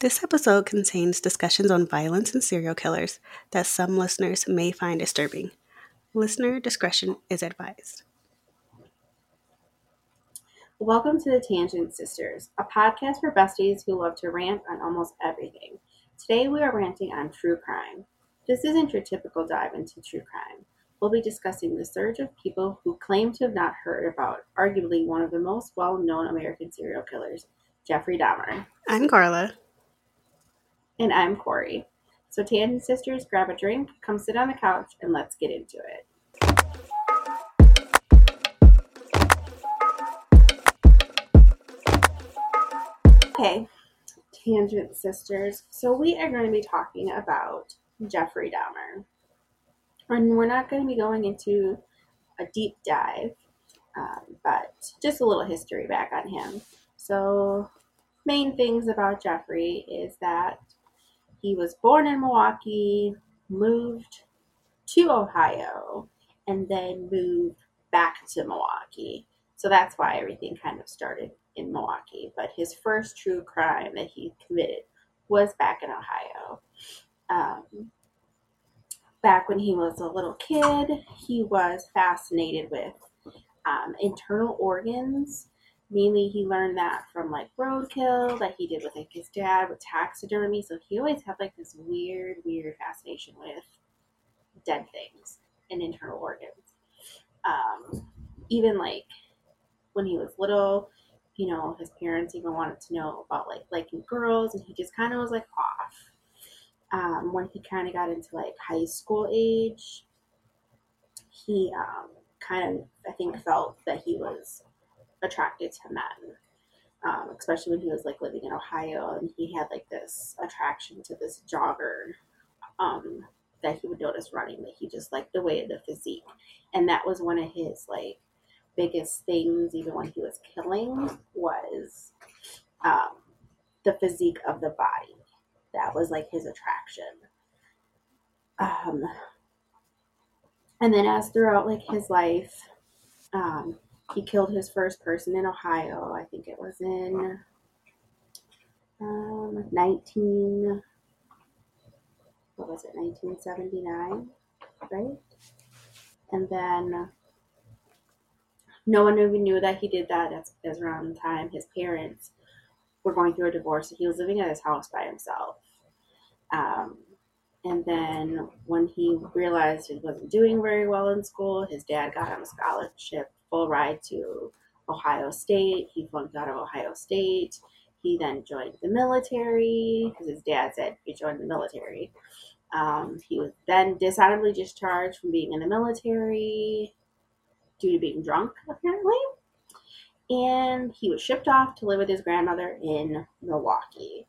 This episode contains discussions on violence and serial killers that some listeners may find disturbing. Listener discretion is advised. Welcome to the Tangent Sisters, a podcast for besties who love to rant on almost everything. Today we are ranting on true crime. This isn't your typical dive into true crime. We'll be discussing the surge of people who claim to have not heard about arguably one of the most well-known American serial killers, Jeffrey Dahmer. I'm Carla. And I'm Corey. So Tangent Sisters, grab a drink, come sit on the couch, and let's get into it. Okay, Tangent Sisters. So we are going to be talking about Jeffrey Dahmer. And we're not going to be going into a deep dive, but just a little history back on him. So main things about Jeffrey is that he was born in Milwaukee, moved to Ohio, and then moved back to Milwaukee. So that's why everything kind of started in Milwaukee. But his first true crime that he committed was back in Ohio. Back when he was a little kid, he was fascinated with internal organs. Mainly, he learned that from, like, roadkill that he did with, like, his dad with taxidermy. So he always had, like, this weird fascination with dead things and internal organs. Even, like, when he was little, you know, his parents even wanted to know about, like, liking girls. And he just kind of was, like, off. When he kind of got into, like, high school age, he kind of, I think, felt that he was attracted to men, especially when he was, like, living in Ohio, and he had, like, this attraction to this jogger that he would notice running, that he just liked the way of the physique. And that was one of his, like, biggest things, even when he was killing, was the physique of the body. That was, like, his attraction. And then as throughout, like, his life, he killed his first person in Ohio. I think it was in 1979, right? And then no one even knew that he did that. That's around the time his parents were going through a divorce. So he was living at his house by himself. And then when he realized he wasn't doing very well in school, his dad got him a scholarship, full ride to Ohio State. He flunked out of Ohio State. He then joined the military because his dad said he joined the military. He was then dishonorably discharged from being in the military due to being drunk, apparently. And he was shipped off to live with his grandmother in Milwaukee.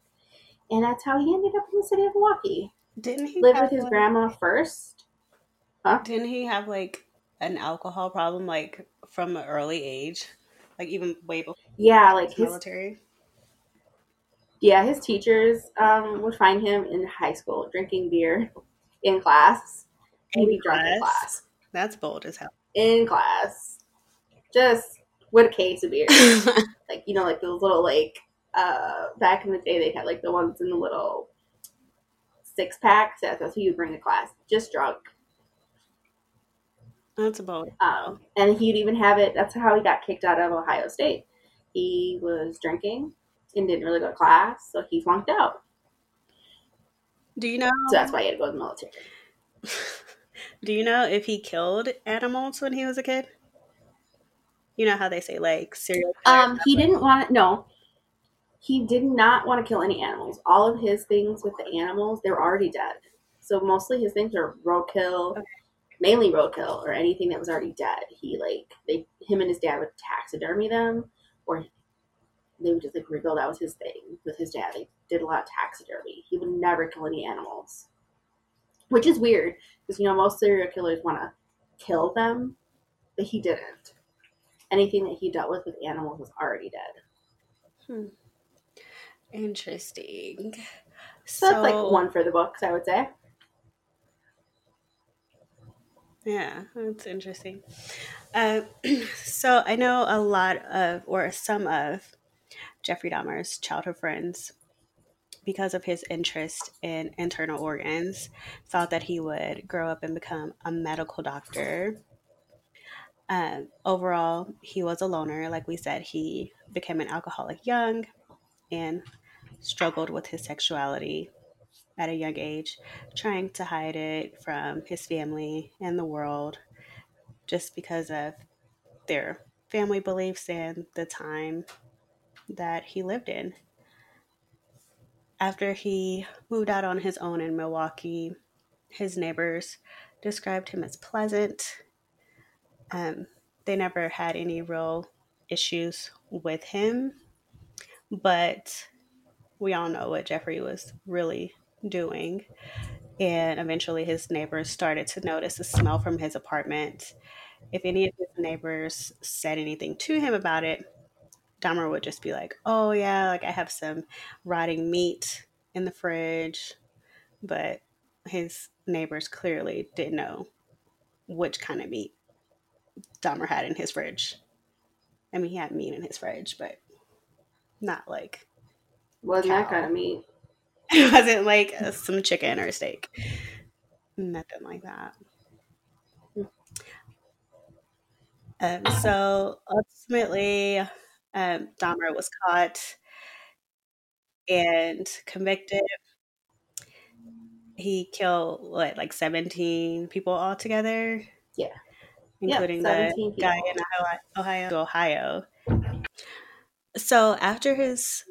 And that's how he ended up in the city of Milwaukee. Didn't he live with his grandma first? Huh? Didn't he have, like, an alcohol problem, like, from an early age, like, even way before? Yeah, like his military. Yeah, his teachers would find him in high school drinking beer in class. Maybe drunk in class. That's bold as hell. In class, just with a case of beer, like, you know, like those little, like, back in the day they had, like, the ones in the little six packs. That's who you bring to class, just drunk. That's about it. And he'd even have it. That's how he got kicked out of Ohio State. He was drinking and didn't really go to class, so he flunked out. Do you know? So that's why he had to go to the military. Do you know if he killed animals when he was a kid? You know how they say, like, serial killer. He didn't want to. No, he did not want to kill any animals. All of his things with the animals, they were already dead. So mostly his things are roadkill. Okay. Mainly roadkill or anything that was already dead. He, like, him and his dad would taxidermy them, or they would just, like, rebuild. That was his thing with his dad. They did a lot of taxidermy. He would never kill any animals, which is weird because, you know, most serial killers want to kill them, but he didn't. Anything that he dealt with animals was already dead. Interesting. So that's, like, one for the books, I would say. Yeah, that's interesting. So I know a lot of, or some of, Jeffrey Dahmer's childhood friends, because of his interest in internal organs, thought that he would grow up and become a medical doctor. Overall, he was a loner. Like we said, he became an alcoholic young and struggled with his sexuality at a young age, trying to hide it from his family and the world just because of their family beliefs and the time that he lived in. After he moved out on his own in Milwaukee, his neighbors described him as pleasant. They never had any real issues with him, but we all know what Jeffrey was really doing. And eventually his neighbors started to notice a smell from his apartment. If any of his neighbors said anything to him about it, Dahmer would just be like, oh yeah, like I have some rotting meat in the fridge. But his neighbors clearly didn't know which kind of meat Dahmer had in his fridge. I mean, he had meat in his fridge, but not like wasn't cow. That kind of meat. It wasn't like some chicken or steak. Nothing like that. So ultimately, Dahmer was caught and convicted. He killed, what, like 17 people altogether? Yeah. Including the guy in Ohio. So after his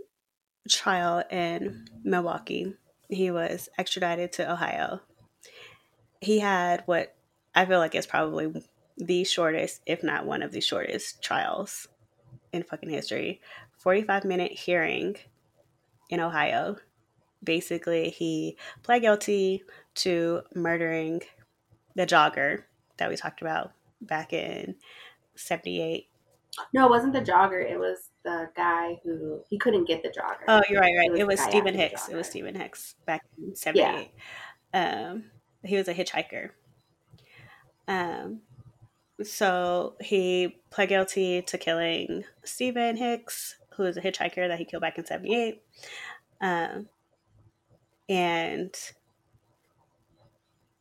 trial in Milwaukee, he was extradited to Ohio. He had what I feel like is probably the shortest, if not one of the shortest trials in fucking history. 45-minute hearing in Ohio. Basically, he pled guilty to murdering the jogger that we talked about back in 78. No, it wasn't the jogger. It was the guy who, he couldn't get the jogger. Oh, you're right. It was Stephen Hicks. It was Stephen Hicks back in 78. Yeah. He was a hitchhiker. So he pled guilty to killing Stephen Hicks, who was a hitchhiker that he killed back in 78. And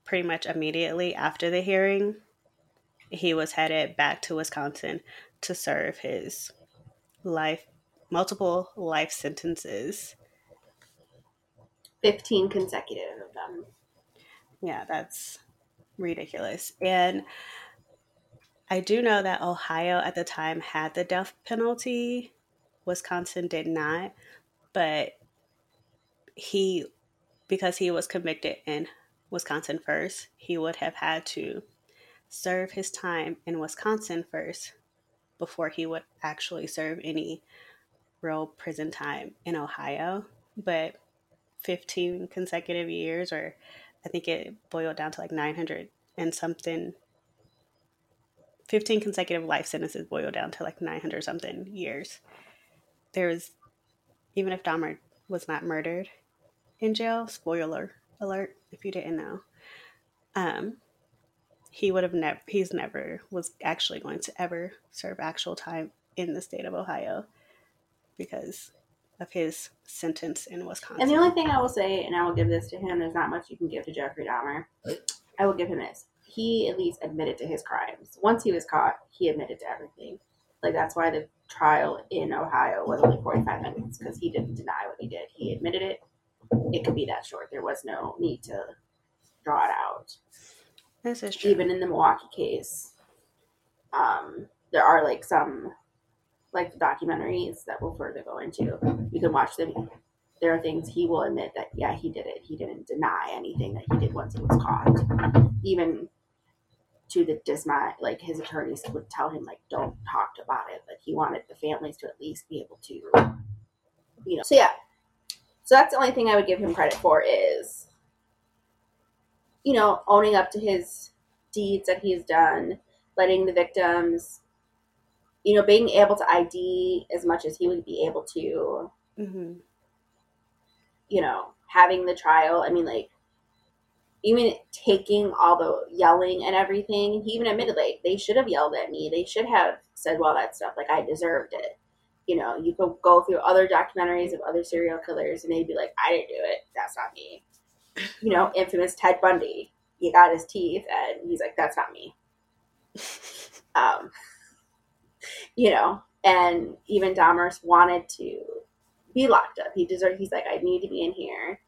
pretty much immediately after the hearing, he was headed back to Wisconsin to serve his multiple life sentences. 15 consecutive of them. Yeah, that's ridiculous. And I do know that Ohio at the time had the death penalty. Wisconsin did not. But because he was convicted in Wisconsin first, he would have had to serve his time in Wisconsin first before he would actually serve any real prison time in Ohio. But 15 consecutive years, or I think it boiled down to like 900 and something, 15 consecutive life sentences boiled down to like 900 something years. There was, even if Dahmer was not murdered in jail, spoiler alert if you didn't know, He never was actually going to ever serve actual time in the state of Ohio because of his sentence in Wisconsin. And the only thing I will say, and I will give this to him, there's not much you can give to Jeffrey Dahmer. I will give him this. He at least admitted to his crimes. Once he was caught, he admitted to everything. Like, that's why the trial in Ohio was only 45 minutes, because he didn't deny what he did. He admitted it. It could be that short. There was no need to draw it out. This is true. Even in the Milwaukee case, there are like some like documentaries that we'll further go into. You can watch them. There are things he will admit that, yeah, he did it. He didn't deny anything that he did once he was caught. Even to the dismay, like his attorneys would tell him, like, don't talk about it. But he wanted the families to at least be able to, you know. So, yeah. So that's the only thing I would give him credit for is, you know, owning up to his deeds that he's done, letting the victims, you know, being able to ID as much as he would be able to, mm-hmm. you know, having the trial. I mean, like, even taking all the yelling and everything, he even admitted, like, they should have yelled at me. They should have said, well, that stuff, like, I deserved it. You know, you could go through other documentaries of other serial killers and they'd be like, I didn't do it. That's not me. You know, infamous Ted Bundy. He got his teeth and he's like, that's not me. You know, and even Dahmer wanted to be locked up. He's like, I need to be in here.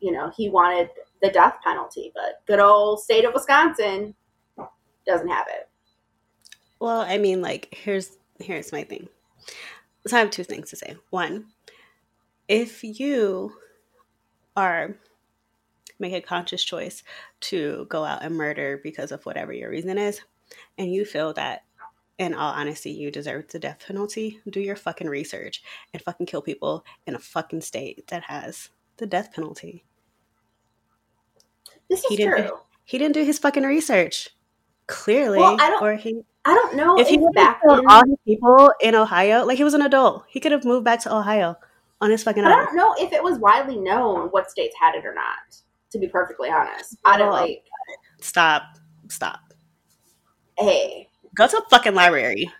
You know, he wanted the death penalty, but good old state of Wisconsin doesn't have it. Well, I mean, like, here's my thing. So I have two things to say. One, if you are make a conscious choice to go out and murder because of whatever your reason is, and you feel that, in all honesty, you deserve the death penalty, do your fucking research and fucking kill people in a fucking state that has the death penalty. This is true. He didn't do his fucking research. Clearly. Well, I don't know if he went back to all his people in Ohio. Like, he was an adult. He could have moved back to Ohio on his fucking own. I don't know if it was widely known what states had it or not, to be perfectly honest. I don't like... Stop. Hey. Go to a fucking library.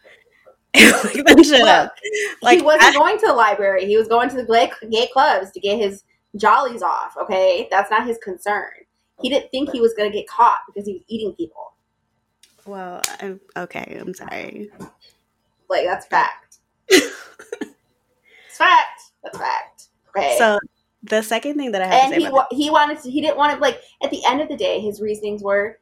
Like, he wasn't going to the library. He was going to the gay clubs to get his jollies off, okay? That's not his concern. He didn't think he was going to get caught because he was eating people. Well, I'm sorry. Like, that's fact. That's fact. Okay. So the second thing that I have to say about he didn't want to, at the end of the day, his reasonings were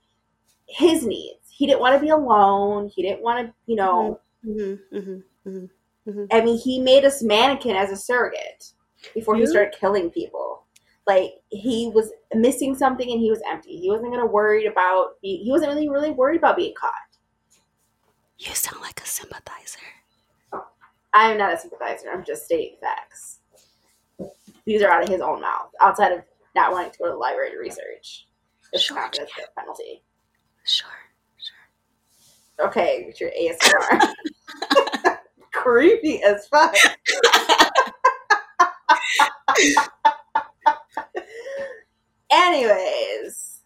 his needs. He didn't want to be alone. He didn't want to, you know. Mm-hmm, mm-hmm, mm-hmm, mm-hmm. I mean, he made us mannequin as a surrogate before he started killing people. Like, he was missing something and he was empty. He wasn't going to worry about... He wasn't really worried about being caught. You sound like a sympathizer. I am not a sympathizer. I'm just stating facts. These are out of his own mouth. Outside of not wanting to go to the library to research. It's not just a penalty. Sure. Okay, with your ASMR. Creepy as fuck. Anyways.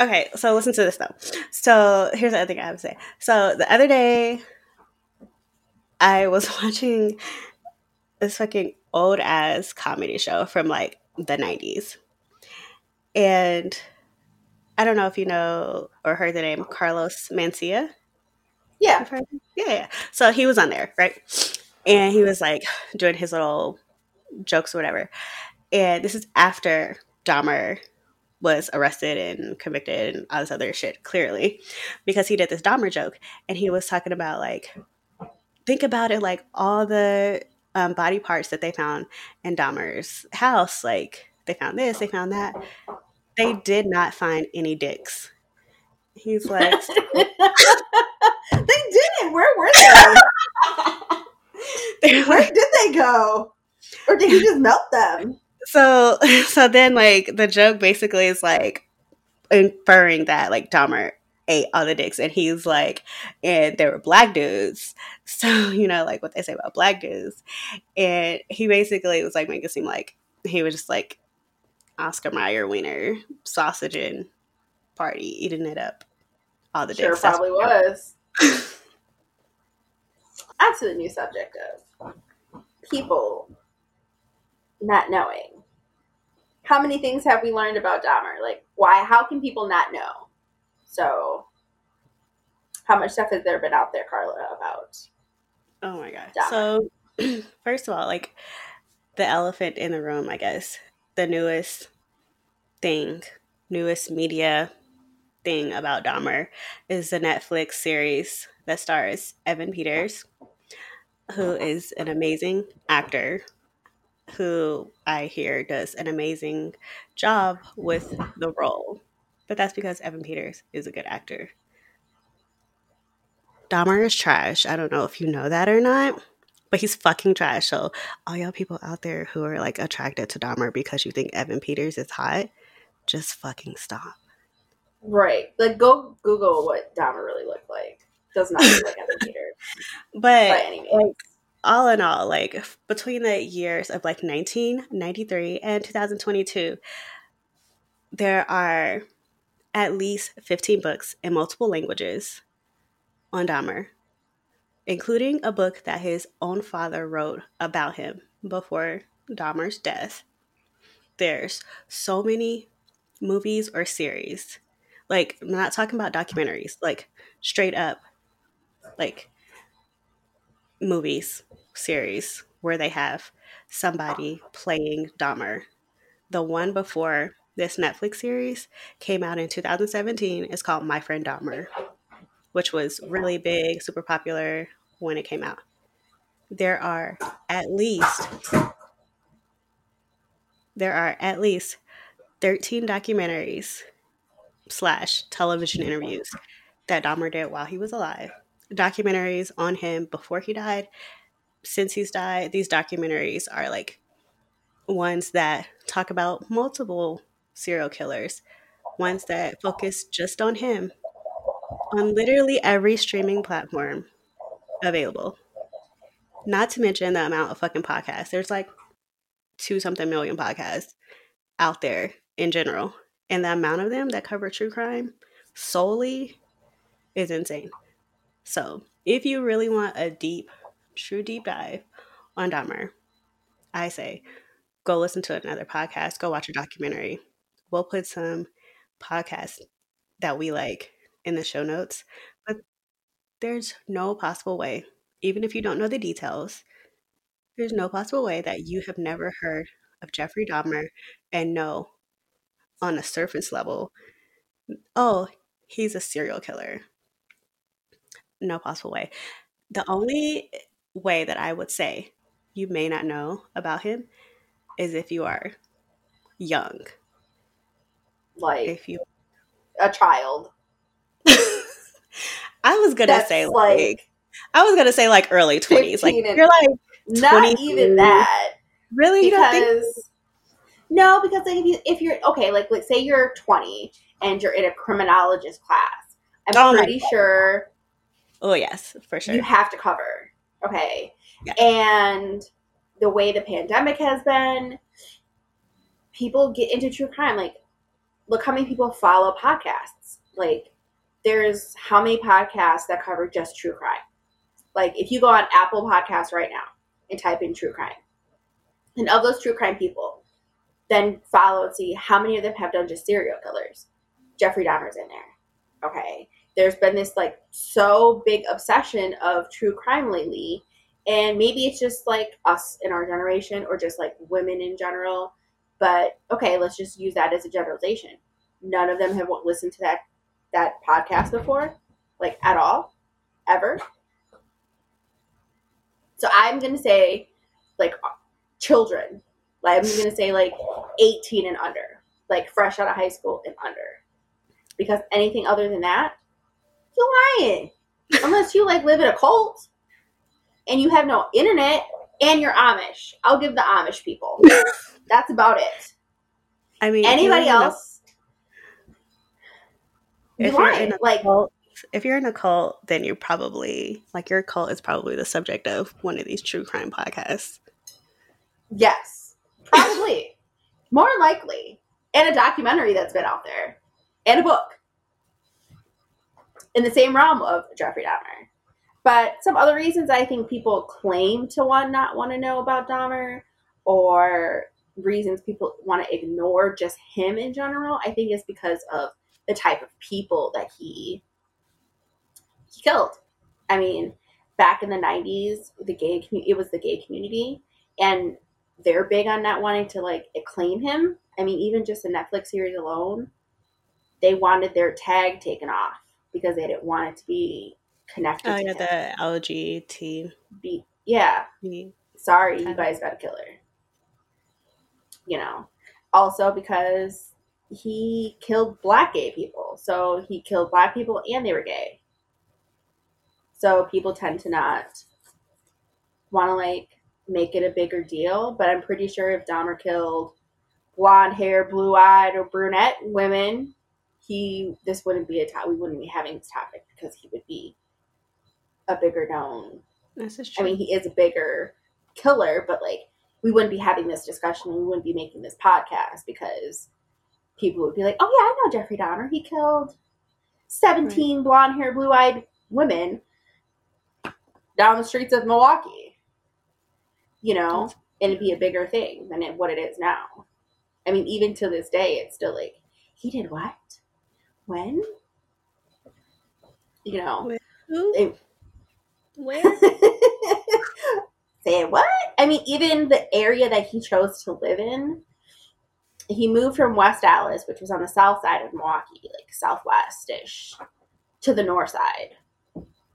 Okay, so listen to this, though. So here's the other thing I have to say. So the other day, I was watching this fucking old-ass comedy show from, like, the 90s. And I don't know if you know or heard the name Carlos Mencia. Yeah. Yeah. So he was on there, right? And he was, like, doing his little jokes or whatever. And this is after Dahmer was arrested and convicted and all this other shit, clearly, because he did this Dahmer joke. And he was talking about, like, think about it, like, all the body parts that they found in Dahmer's house. Like, they found this, they found that. They did not find any dicks. He's like... They didn't! Where were they? Where did they go? Or did he just melt them? So then, like, the joke basically is, like, inferring that, like, Dahmer ate all the dicks. And he's like, and they were black dudes. So, you know, like, what they say about black dudes. And he basically was, like, making it seem like he was just, like, Oscar Mayer wiener, sausaging, party, eating it up. All the dicks. Sure, probably was. That's the new subject of people not knowing. How many things have we learned about Dahmer? Like, why? How can people not know? So, how much stuff has there been out there, Carla, about? Oh my God. Dahmer? So, first of all, like, the elephant in the room, I guess. The newest thing, newest media thing about Dahmer is the Netflix series that stars Evan Peters, who is an amazing actor, who I hear does an amazing job with the role. But that's because Evan Peters is a good actor. Dahmer is trash. I don't know if you know that or not, but he's fucking trash. So all y'all people out there who are, like, attracted to Dahmer because you think Evan Peters is hot, just fucking stop. Right. Like, go Google what Dahmer really looked like. Does not look like Evan Peters. But anyway. Like, all in all, like, between the years of, like, 1993 and 2022, there are at least 15 books in multiple languages on Dahmer, including a book that his own father wrote about him before Dahmer's death. There's so many movies or series. Like, I'm not talking about documentaries, like straight up, like movies, series where they have somebody playing Dahmer. The one before this Netflix series came out in 2017. It's called My Friend Dahmer, which was really big, super popular when it came out. There are at least 13 documentaries / television interviews that Dahmer did while he was alive. Documentaries on him before he died, since he's died. These documentaries are like ones that talk about multiple serial killers, ones that focus just on him, on literally every streaming platform available. Not to mention the amount of fucking podcasts. There's like 2-something million podcasts out there in general. And the amount of them that cover true crime solely is insane. So if you really want a true deep dive on Dahmer, I say go listen to another podcast, go watch a documentary. We'll put some podcasts that we like in the show notes, but there's no possible way, even if you don't know the details, there's no possible way that you have never heard of Jeffrey Dahmer and know on a surface level, oh, he's a serial killer. No possible way. The only way that I would say you may not know about him is if you are young. Like, if you a child. I was going to say like early 20s. Like, you're like not even that. Really? You don't think? No, because if you're okay, like say you're 20 and you're in a criminologist class, I'm pretty sure. Oh yes, for sure. You have to cover. Okay. Yeah. And the way the pandemic has been, people get into true crime. Like, look how many people follow podcasts. Like, there's how many podcasts that cover just true crime. Like, if you go on Apple Podcasts right now and type in true crime, and of those true crime people, then follow and see how many of them have done just serial killers. Jeffrey Dahmer's in there. Okay. There's been this like so big obsession of true crime lately. And maybe it's just like us in our generation or just like women in general. But okay, let's just use that as a generalization. None of them have listened to that podcast before, like at all, ever. So I'm going to say like children. Like, I'm going to say like 18 and under, like fresh out of high school and under. Because anything other than that, you're lying. Unless you like live in a cult and you have no internet and you're Amish. I'll give the Amish people. That's about it. I mean, anybody else? If you're in a cult, then you're probably like your cult is probably the subject of one of these true crime podcasts. Yes. Probably. More likely. And a documentary that's been out there. And a book. In the same realm of Jeffrey Dahmer. But some other reasons I think people claim to not want to know about Dahmer, or reasons people want to ignore just him in general, I think is because of the type of people that he killed. I mean, back in the 90s, the gay community. And they're big on not wanting to like acclaim him. I mean, even just the Netflix series alone, they wanted their tag taken off because they didn't want it to be connected to him. The LGBT. Yeah. Mm-hmm. Sorry, you guys got a killer. You know, also because he killed black gay people. So he killed black people and they were gay. So people tend to not want to like make it a bigger deal, but I'm pretty sure if Dahmer killed blonde hair, blue-eyed, or brunette women, this wouldn't be a topic. We wouldn't be having this topic because he would be a bigger known. This is true. I mean, he is a bigger killer, but like we wouldn't be having this discussion. We wouldn't be making this podcast because people would be like, oh yeah, I know Jeffrey Dahmer. He killed 17 blonde-haired, blue-eyed women down the streets of Milwaukee. You know, and it'd be a bigger thing than what it is now. I mean, even to this day, it's still like, he did what? When? You know. With who? Where? Say what? I mean, even the area that he chose to live in, he moved from West Allis, which was on the south side of Milwaukee, like southwest-ish, to the north side.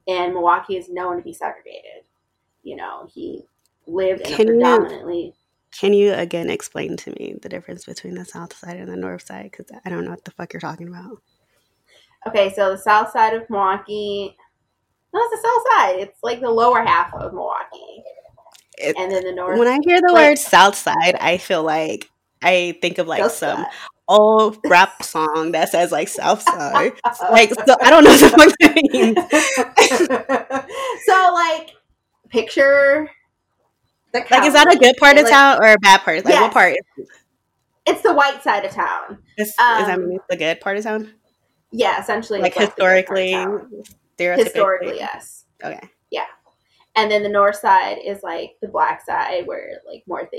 And Milwaukee is known to be segregated. You know, he lived in a predominantly... Can you again explain to me the difference between the south side and the north side? Because I don't know what the fuck you're talking about. Okay, so the south side of Milwaukee... No, it's the south side. It's like the lower half of Milwaukee. And then the north... When I hear the word south side, I feel like... I think of like some old rap song that says like South Side. Like, so I don't know what that means. So like, picture the county. Like, is that a good part of town or a bad part? Like, yes. What part? It's the white side of town. Is that mean it's the good part of town? Yeah, essentially. Like historically, stereotypically. Historically, yes. Okay. Yeah. And then the north side is, like, the black side where, like, more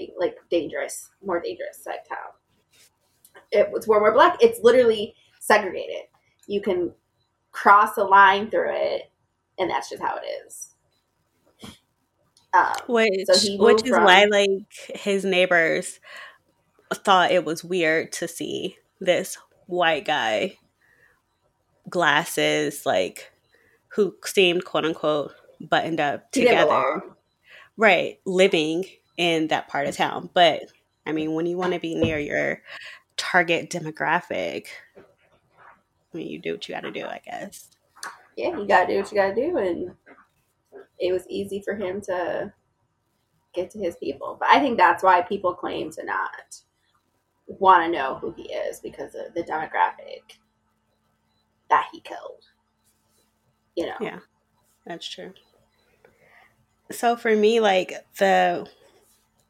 dangerous side town. It's where we're black. It's literally segregated. You can cross a line through it, and that's just how it is. Which is why, like, his neighbors thought it was weird to see this white guy, glasses, like, who seemed, quote-unquote, buttoned up together, right, living in that part of town. But I mean, when you want to be near your target demographic, I mean, you do what you got to do, I guess. Yeah, you got to do what you got to do, and it was easy for him to get to his people. But I think that's why people claim to not want to know who he is, because of the demographic that he killed. You know? Yeah, that's true. So for me, like, the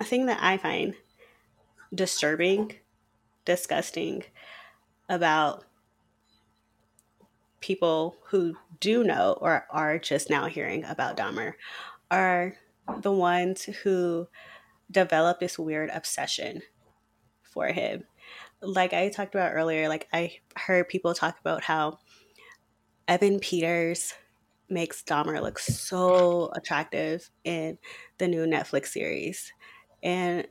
thing that I find disturbing, disgusting about people who do know or are just now hearing about Dahmer are the ones who develop this weird obsession for him. Like I talked about earlier, like I heard people talk about how Evan Peters makes Dahmer look so attractive in the new Netflix series. And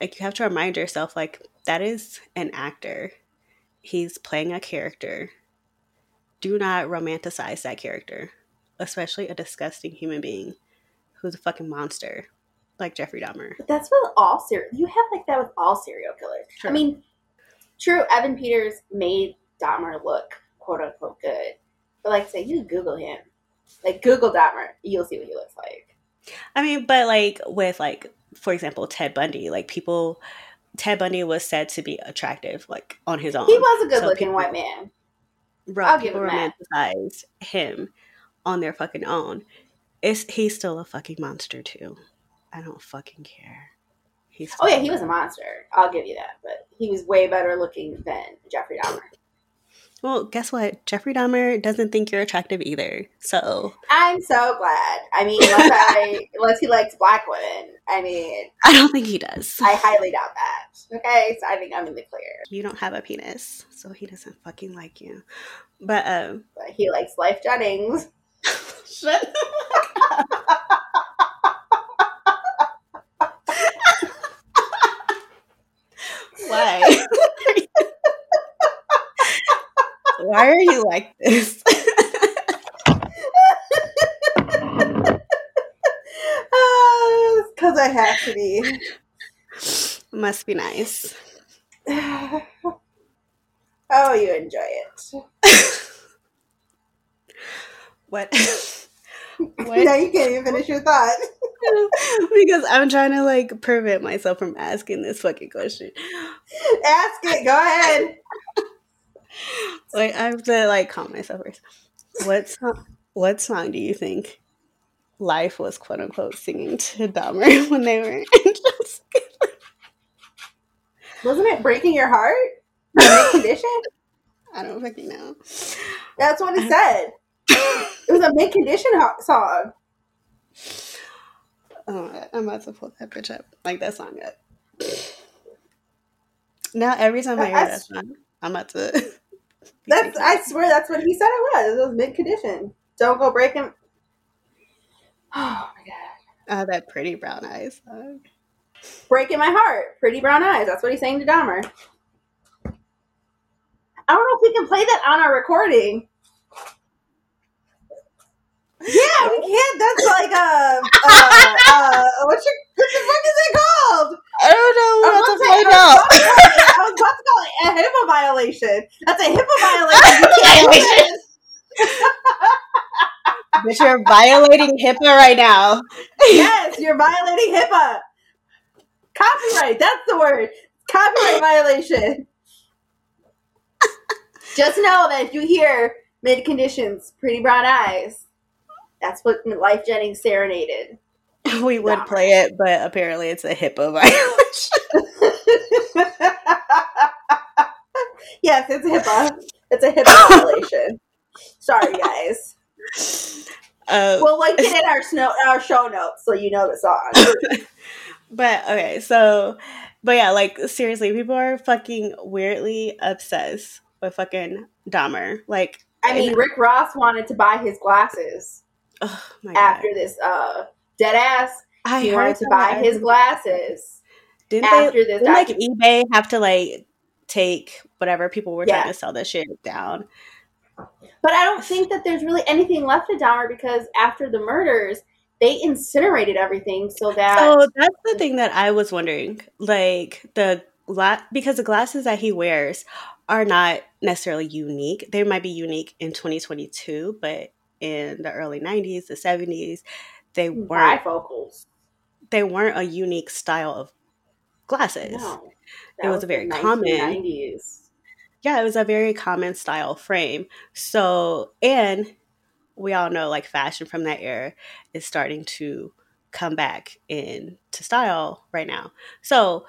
like, you have to remind yourself, like, that is an actor. He's playing a character. Do not romanticize that character, especially a disgusting human being who's a fucking monster like Jeffrey Dahmer. But that's with all you have like that with all serial killers. True. I mean, true, Evan Peters made Dahmer look quote unquote good. But like, say you Google him, like Google Dahmer, you'll see what he looks like. I mean, but like with like, for example, Ted Bundy, like Ted Bundy was said to be attractive, like on his own. He was a good-looking white man. Right, I'll give him that. Romanticized him on their fucking own. He's still a fucking monster too. I don't fucking care. Oh yeah, he was a monster. I'll give you that, but he was way better looking than Jeffrey Dahmer. Well, guess what? Jeffrey Dahmer doesn't think you're attractive either. So I'm so glad. I mean, unless he likes black women. I mean, I don't think he does. I highly doubt that. Okay, so I think I'm in the clear. You don't have a penis, so he doesn't fucking like you. But he likes Life Jennings. Shut up. Why? Why are you like this? Because I have to be. Must be nice. Oh, you enjoy it. What? Now you can't even finish your thought. Because I'm trying to like prevent myself from asking this fucking question. Ask it. Go ahead. Like, I have to like calm myself first. What song do you think Life was quote unquote singing to Dahmer when they were in Wasn't it Breaking Your Heart? Mint Condition? I don't fucking know. That's what it said. It was a Mint Condition song. Oh, I'm about to pull that bitch up. Like, that song up. Now, every time I hear that song, I'm about to... I swear that's what he said it was. It was Mint Condition. Don't go breaking... Oh, my God. That Pretty Brown Eyes song. Breaking My Heart. Pretty Brown Eyes. That's what he's saying to Dahmer. I don't know if we can play that on our recording. Yeah, we can. That's like what the fuck is it called? I don't know. We'll have to find out. I was about to call it a HIPAA violation. That's a HIPAA violation. You but you're violating HIPAA right now. Yes, you're violating HIPAA. Copyright. That's the word. Copyright violation. Just know that if you hear Mint Condition's Pretty Brown Eyes, that's what Life Jennings serenaded. We would play it, but apparently it's a HIPAA violation. Yes, it's a HIPAA. It's a HIPAA violation. Sorry, guys. We'll link it in our show notes so you know the song. But, okay, so... But, yeah, like, seriously, people are fucking weirdly obsessed with fucking Dahmer. Like... I mean, Rick Ross wanted to buy his glasses. Oh, my God. After this dead ass, he wanted to buy his glasses. Didn't after they, this, like eBay have to like take whatever people were trying to sell this shit down? But I don't think that there's really anything left of Dahmer because after the murders, they incinerated everything. So that's the thing that I was wondering, like because the glasses that he wears are not necessarily unique. They might be unique in 2022, but. In the early 90s, the 70s, they weren't bifocals. They weren't a unique style of glasses. No, it was a very common 90s. Yeah, it was a very common style frame. So, and we all know like fashion from that era is starting to come back into style right now. So,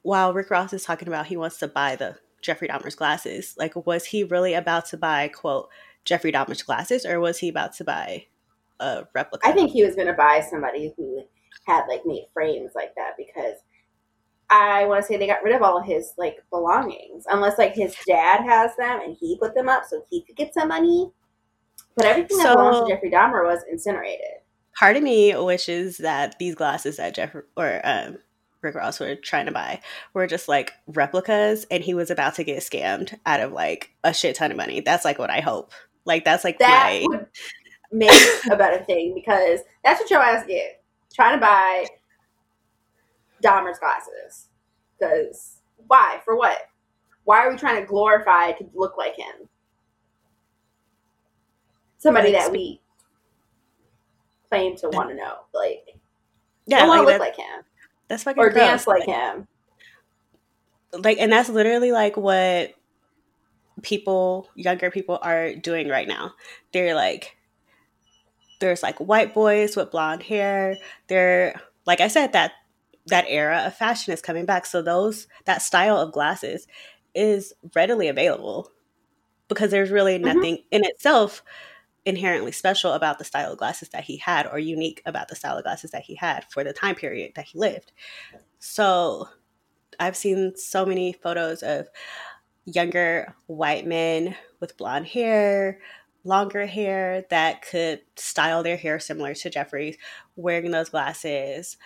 while Rick Ross is talking about he wants to buy the Jeffrey Dahmer's glasses, like was he really about to buy, quote, Jeffrey Dahmer's glasses, or was he about to buy a replica? I think he was going to buy somebody who had like made frames like that because I want to say they got rid of all of his like belongings, unless like his dad has them and he put them up so he could get some money. But everything that belongs to Jeffrey Dahmer was incinerated. Part of me wishes that these glasses that Jeffrey or Rick Ross were trying to buy were just like replicas, and he was about to get scammed out of like a shit ton of money. That's like what I hope. Like that's like that would make a better thing because that's what your ass did. Trying to buy Dahmer's glasses. Because why? For what? Why are we trying to glorify to look like him? Somebody that we claim to want to know. Like, yeah, I want to look like him. That's fucking or gross. Dance like him. Like, and that's literally like what younger people are doing right now. They're like, there's like white boys with blonde hair. They're, like I said, that era of fashion is coming back. So that style of glasses is readily available because there's really nothing in itself inherently special about the style of glasses that he had or unique about the style of glasses that he had for the time period that he lived. So I've seen so many photos of younger white men with blonde hair, longer hair that could style their hair similar to Jeffrey's, wearing those glasses,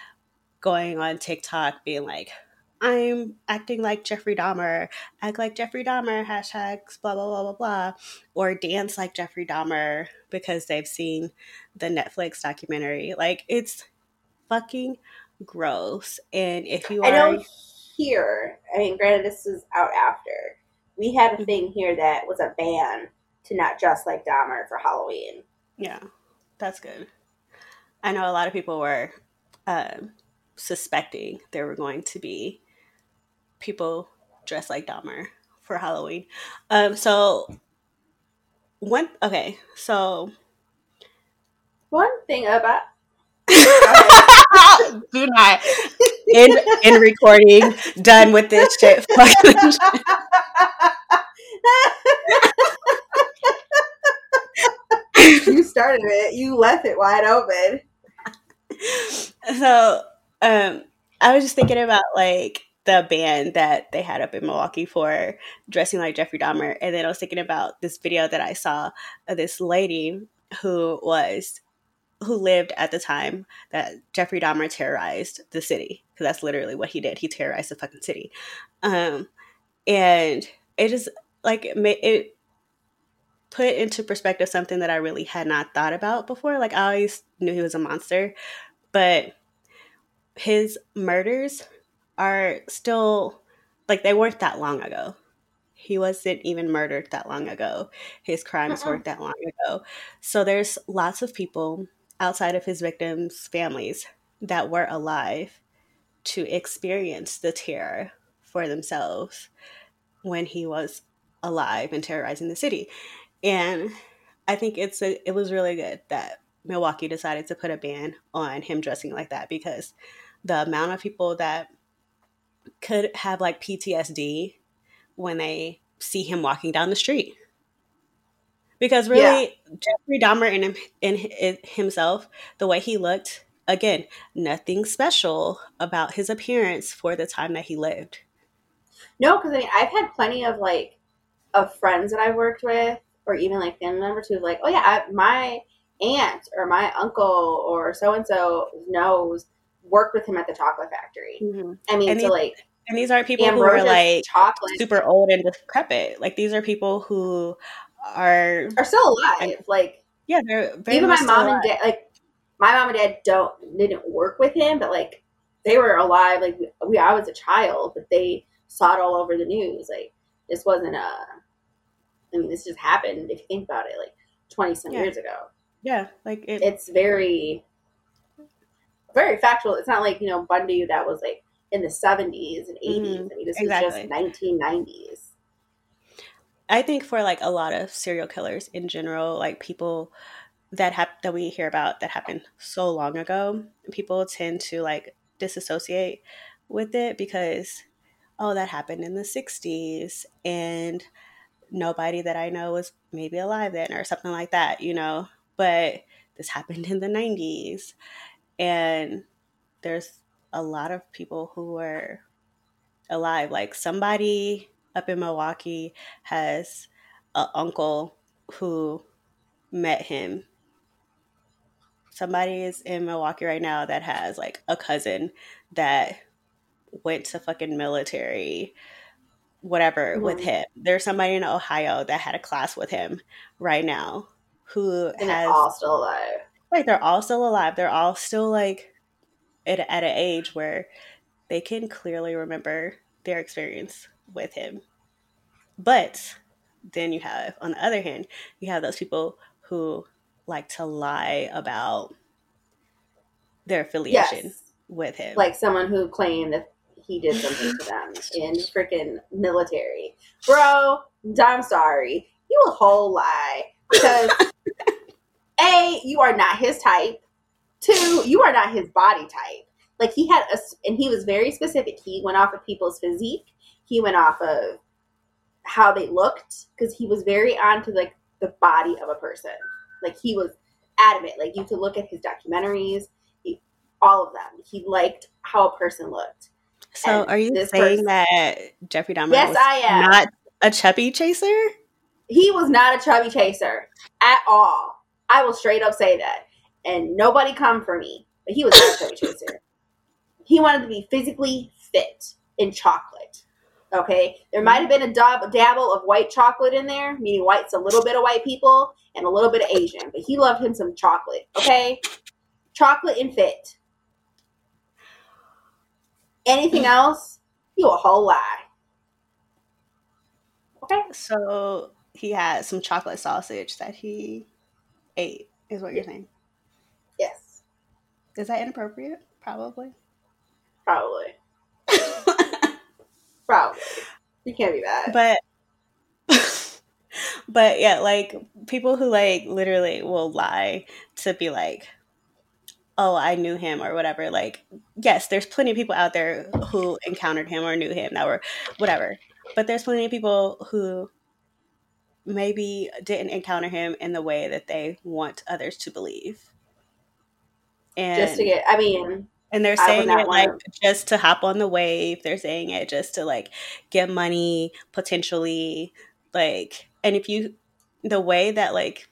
going on TikTok being like, I'm acting like Jeffrey Dahmer, act like Jeffrey Dahmer, hashtags, blah, blah, blah, blah, blah, or dance like Jeffrey Dahmer because they've seen the Netflix documentary. Like, it's fucking gross. And if you are... I know here, I mean, granted, this is out after. We had a thing here that was a ban to not dress like Dahmer for Halloween. Yeah, that's good. I know a lot of people were suspecting there were going to be people dressed like Dahmer for Halloween. One thing about... Do not. in recording, done with this shit. You started it. You left it wide open. So I was just thinking about like the ban that they had up in Milwaukee for dressing like Jeffrey Dahmer. And then I was thinking about this video that I saw of this lady who lived at the time that Jeffrey Dahmer terrorized the city. Because that's literally what he did. He terrorized the fucking city. And it just like it put into perspective something that I really had not thought about before. Like I always knew he was a monster, but his murders are still like they weren't that long ago. He wasn't even murdered that long ago. His crimes weren't that long ago. So there's lots of people outside of his victims' families that were alive to experience the terror for themselves when he was alive and terrorizing the city. And I think it was really good that Milwaukee decided to put a ban on him dressing like that, because the amount of people that could have like PTSD when they see him walking down the street. Because really, yeah. Jeffrey Dahmer in himself, the way he looked, again, nothing special about his appearance for the time that he lived. No, because I mean, I've had plenty of like of friends that I've worked with, or even like family members who like, oh yeah, my aunt or my uncle or so-and-so worked with him at the chocolate factory. Mm-hmm. I mean, and these aren't people Ambrosia's who are like chocolate. Super old and decrepit. Like these are people who are still alive. Yeah, they're very even much my mom alive. And dad. Like my mom and dad didn't work with him, but like they were alive. Like I was a child, but they saw it all over the news. Like this wasn't this just happened. If you think about it, like 20-some years ago. Yeah, like it's very, very factual. It's not like Bundy that was like in the 70s and 80s. Mm-hmm. I mean, this was just 1990s. I think for like a lot of serial killers in general, like people that we hear about that happened so long ago, people tend to like disassociate with it because that happened in the 60s and nobody that I know was maybe alive then or something like that, but this happened in the 90s and there's a lot of people who were alive. Like somebody up in Milwaukee has an uncle who met him. Somebody is in Milwaukee right now that has like a cousin that went to fucking military, whatever, with him. There's somebody in Ohio that had a class with him right now who they're all still alive. Right, they're all still alive. They're all still like at an age where they can clearly remember their experience with him. But then you have, on the other hand, you have those people who like to lie about their affiliation with him. Like someone who claimed that he did something to them in freaking military. Bro, I'm sorry. You a whole lie. Because A, you are not his type. 2, you are not his body type. Like he had and he was very specific. He went off of people's physique. He went off of how they looked, because he was very onto like the body of a person. Like he was adamant. Like you could look at his documentaries, all of them. He liked how a person looked. So and are you saying that Jeffrey Dahmer was not a chubby chaser? He was not a chubby chaser at all. I will straight up say that. And nobody come for me. But he was not a chubby chaser. He wanted to be physically fit in chocolate. Okay? There might have been a dabble of white chocolate in there, meaning white's a little bit of white people and a little bit of Asian. But he loved him some chocolate. Okay? Chocolate and fit. Anything else, you a whole lie. Okay? So he had some chocolate sausage that he ate, is what you're saying. Yes. Is that inappropriate? Probably. Probably. You can't be bad. But yeah, like people who like literally will lie to be like, oh, I knew him or whatever. Like, yes, there's plenty of people out there who encountered him or knew him that were whatever. But there's plenty of people who maybe didn't encounter him in the way that they want others to believe. And just to get, I mean, and they're saying it like just to hop on the wave. They're saying it just to like get money potentially. Like, and if you, the way that like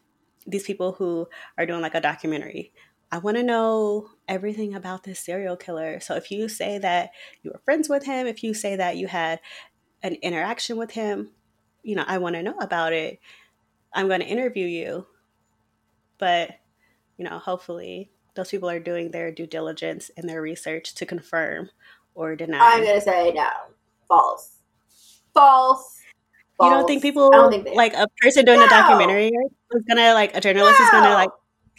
these people who are doing like a documentary, I want to know everything about this serial killer. So if you say that you were friends with him, if you say that you had an interaction with him, you know, I want to know about it. I'm going to interview you. But, you know, hopefully those people are doing their due diligence and their research to confirm or deny. I'm going to say no. False. False. You don't think people, like a person doing a documentary is going to, like, a journalist is going to, like,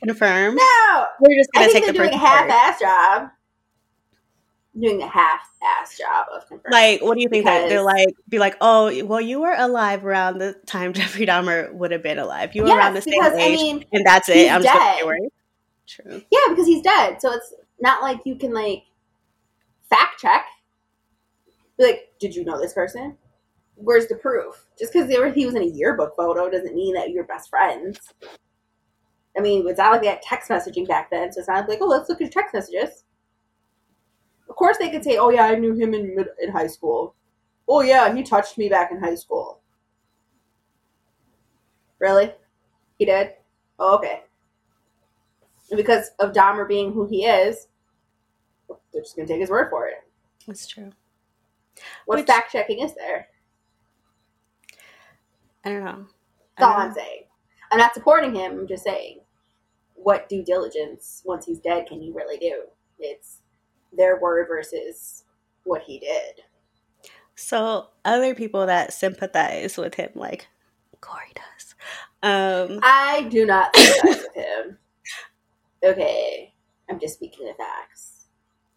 confirm? No. We're just going to take the person. I think they're doing a half-ass job. Doing a half-ass job of confirming. Like, what do you think? That they're like, be like, oh, well, you were alive around the time Jeffrey Dahmer would have been alive. You were around the same age, I mean, and that's it. I'm just going to worry. True. Yeah, because he's dead, so it's not like you can, like, fact check. Be like, did you know this person? Where's the proof? Just because he was in a yearbook photo doesn't mean that you're best friends. I mean, it's not like they had text messaging back then, so it's not like, oh, let's look at your text messages. Of course they could say, oh, yeah, I knew him in high school. Oh, yeah, he touched me back in high school. Really? He did? Oh, okay. And because of Dahmer being who he is, they're just going to take his word for it. That's true. What fact-checking is there? I don't know. That's all I'm saying. I'm not supporting him. I'm just saying, what due diligence, once he's dead, can you really do? It's their word versus what he did. So other people that sympathize with him, like Corey does. I do not sympathize with him. Okay. I'm just speaking the facts.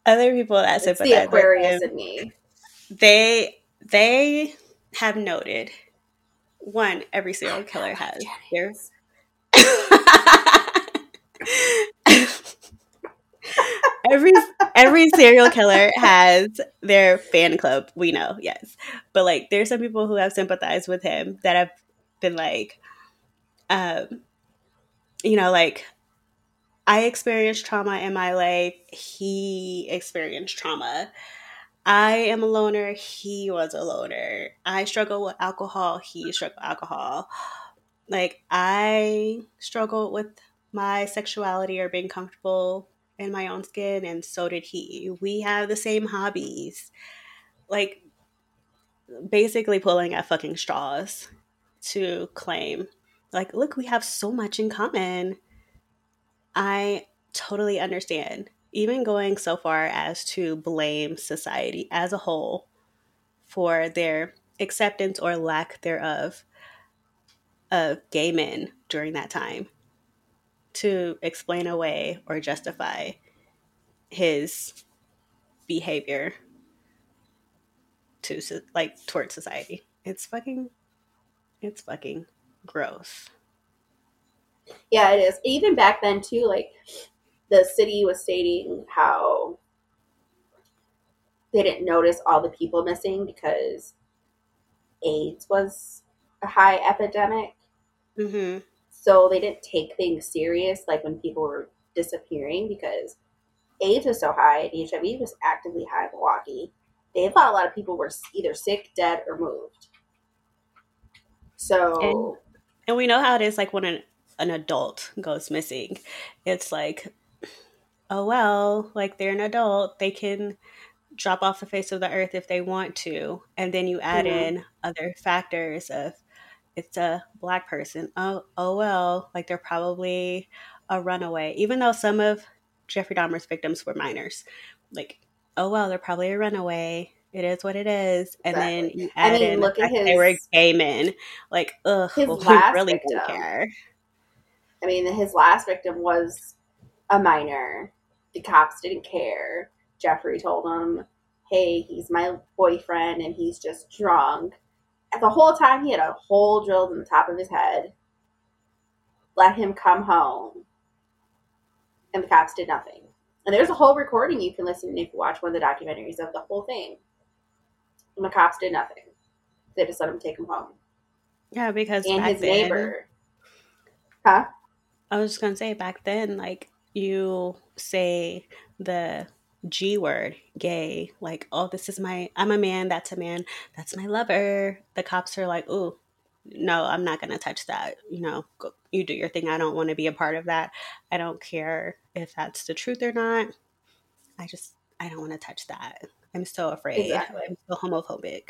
Other people that sympathize with him. It's the Aquarius in me. They have noted, one, every serial killer has their... Every serial killer has their fan club. We know, yes. But, like, there's some people who have sympathized with him that have been, like, you know, like, I experienced trauma in my life. He experienced trauma. I am a loner. He was a loner. I struggle with alcohol. He struggled with alcohol. Like, I struggled with my sexuality or being comfortable in my own skin, and so did he. We have the same hobbies. Like, basically pulling at fucking straws to claim, like, look, we have so much in common. I totally understand. Even going so far as to blame society as a whole for their acceptance or lack thereof of gay men during that time, to explain away or justify his behavior to, like, towards society. It's fucking gross. Yeah, it is. Even back then too, like, the city was stating how they didn't notice all the people missing because AIDS was a high epidemic. Mm-hmm. So they didn't take things serious, like when people were disappearing, because AIDS was so high and HIV was actively high in Milwaukee. They thought a lot of people were either sick, dead, or moved. So, and we know how it is, like, when an adult goes missing. It's like, oh, well, like, they're an adult. They can drop off the face of the earth if they want to. And then you add in other factors of, it's a Black person. Oh, well, like, they're probably a runaway. Even though some of Jeffrey Dahmer's victims were minors. Like, oh, well, they're probably a runaway. It is what it is. And exactly. Then you add in look at they were gay men. Like, ugh, well, we really don't care. I mean, his last victim was a minor. The cops didn't care. Jeffrey told him, hey, he's my boyfriend and he's just drunk. The whole time he had a hole drilled in the top of his head. Let him come home. And the cops did nothing. And there's a whole recording you can listen to if you watch one of the documentaries of the whole thing. And the cops did nothing. They just let him take him home. Yeah, because and his neighbor. Huh? I was just going to say, back then, like, you say the G word, gay, like, oh, this is my, I'm a man, that's a man, that's my lover. The cops are like, ooh, no, I'm not going to touch that. You know, go, you do your thing. I don't want to be a part of that. I don't care if that's the truth or not. I don't want to touch that. I'm so afraid. Exactly. I'm so homophobic.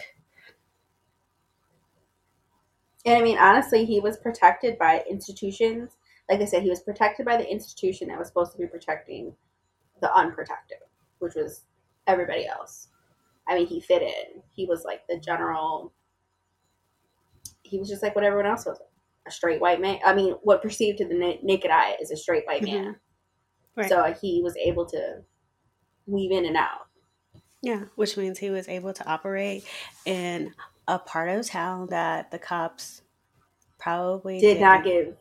And I mean, honestly, he was protected by institutions. Like I said, he was protected by the institution that was supposed to be protecting the unprotected, which was everybody else. I mean, he fit in. He was like the general. He was just like what everyone else was, a straight white man. I mean, what perceived to the naked eye is a straight white man. Mm-hmm. Right. So he was able to weave in and out. Yeah, which means he was able to operate in a part of town that the cops probably did not give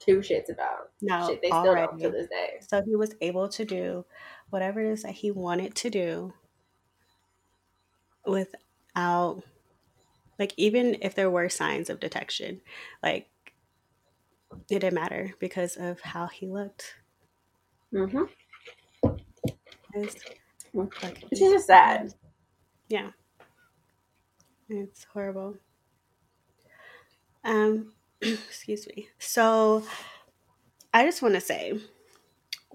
two shits about. No, shit, they still don't to this day. So he was able to do whatever it is that he wanted to do without, like, even if there were signs of detection, like, it didn't matter because of how he looked. Mm-hmm. It's just sad. Yeah. It's horrible. Excuse me. So I just want to say,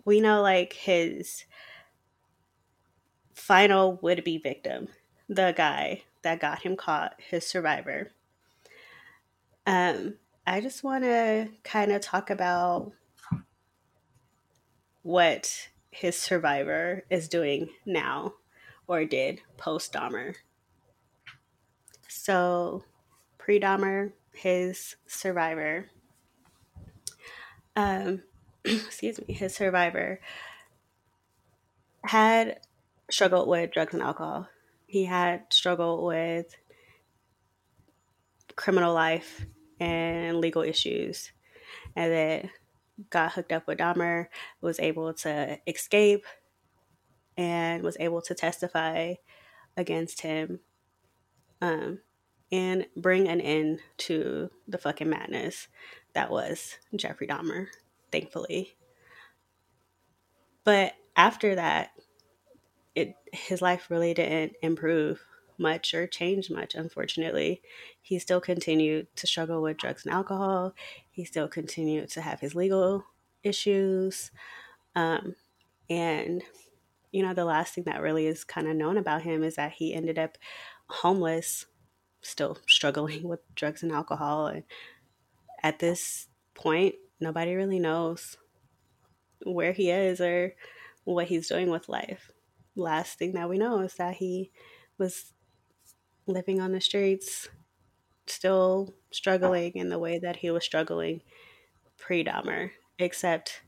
we know, like, his final would-be victim, the guy that got him caught, his survivor. I just want to kind of talk about what his survivor is doing now, or did post-Dahmer. So pre-Dahmer, his survivor, his survivor had struggled with drugs and alcohol. He had struggled with criminal life and legal issues, and then got hooked up with Dahmer, was able to escape, and was able to testify against him and bring an end to the fucking madness that was Jeffrey Dahmer, thankfully. But after that, his life really didn't improve much or change much, unfortunately. He still continued to struggle with drugs and alcohol. He still continued to have his legal issues. And, you know, the last thing that really is kind of known about him is that he ended up homeless, still struggling with drugs and alcohol. And at this point, nobody really knows where he is or what he's doing with life. Last thing that we know is that he was living on the streets, still struggling in the way that he was struggling pre-Dahmer, except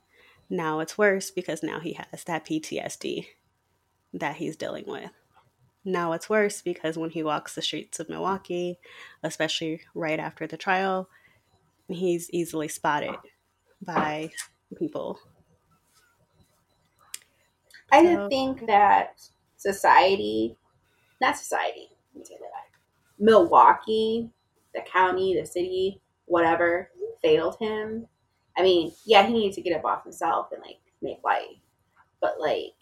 now it's worse because now he has that PTSD that he's dealing with. Now it's worse because when he walks the streets of Milwaukee, especially right after the trial, he's easily spotted by people. I did think that Milwaukee, the county, the city, whatever, failed him. I mean, yeah, he needed to get up off himself and, like, make light. But, like,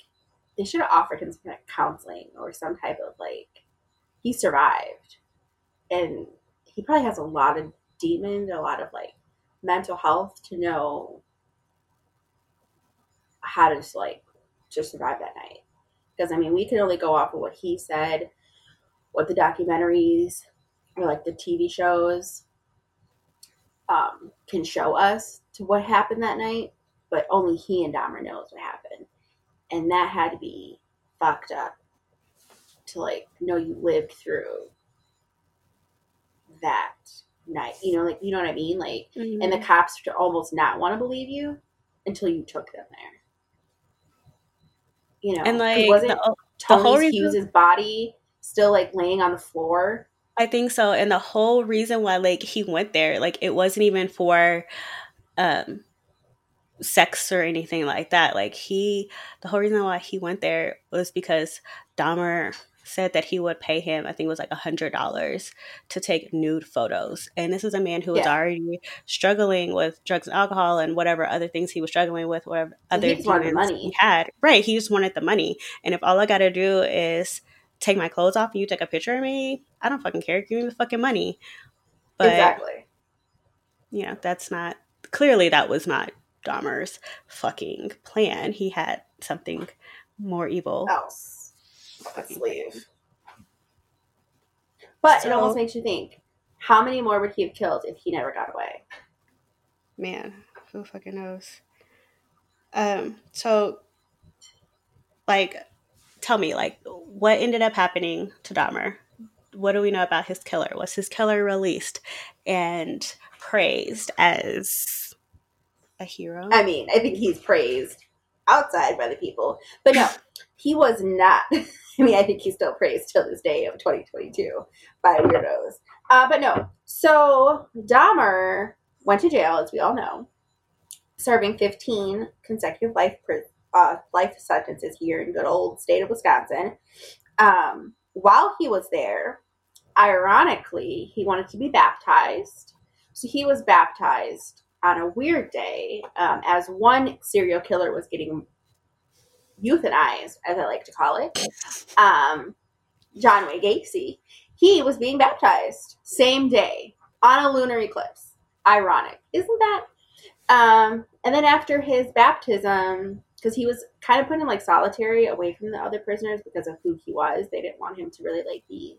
they should have offered him some kind of counseling or some type of, like, he survived. And he probably has a lot of demons, a lot of, like, mental health to know how to, like, just survive that night. Because, I mean, we can only go off of what he said, what the documentaries or, like, the TV shows can show us to what happened that night, but only he and Dahmer knows what happened. And that had to be fucked up to, like, know you lived through that night. You know, like, you know what I mean? Like, mm-hmm. And the cops to almost not want to believe you until you took them there. You know, and, like, wasn't Tony Hughes' body still, like, laying on the floor? I think so. And the whole reason why, like, he went there, like, it wasn't even for sex or anything like that. Like, the whole reason why he went there was because Dahmer said that he would pay him, I think it was like $100 to take nude photos. And this is a man who was already struggling with drugs and alcohol and whatever other things he was struggling with, whatever other things he had. Right. He just wanted the money. And if all I got to do is take my clothes off and you take a picture of me, I don't fucking care. Give me the fucking money. But, exactly. You know, that's not, clearly that was not Dahmer's fucking plan. He had something more evil. Else. Let's leave. But so, it almost makes you think, how many more would he have killed if he never got away? Man, who fucking knows? So, like, tell me, like, what ended up happening to Dahmer? What do we know about his killer? Was his killer released and praised as a hero? I mean, I think he's praised outside by the people. But no, he was not. I mean, I think he's still praised till this day of 2022 by weirdos. But no. So Dahmer went to jail, as we all know, serving 15 consecutive life sentences here in good old state of Wisconsin. While he was there, ironically, he wanted to be baptized. So he was baptized on a weird day, as one serial killer was getting euthanized, as I like to call it. John Wayne Gacy. He was being baptized same day on a lunar eclipse. Ironic, isn't that? And then after his baptism, because he was kind of put in like solitary away from the other prisoners because of who he was. They didn't want him to really like be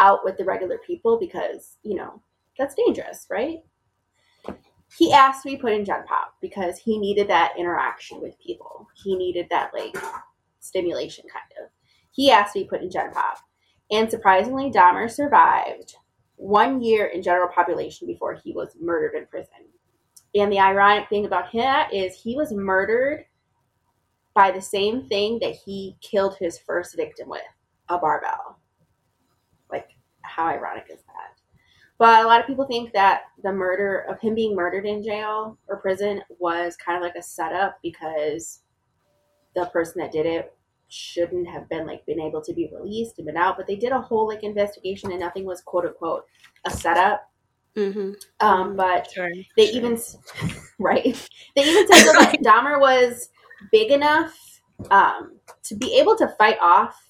out with the regular people because, you know, that's dangerous, right? He asked to be put in Gen Pop because he needed that interaction with people. He needed that like stimulation kind of. He asked to be put in Gen Pop. And surprisingly, Dahmer survived 1 year in general population before he was murdered in prison. And the ironic thing about him is he was murdered by the same thing that he killed his first victim with, a barbell. Like, how ironic is that? But a lot of people think that the murder of him being murdered in jail or prison was kind of like a setup because the person that did it shouldn't have been like been able to be released and been out. But they did a whole like investigation and nothing was quote unquote a setup. Mm-hmm. But they even they even said that Dahmer was big enough to be able to fight off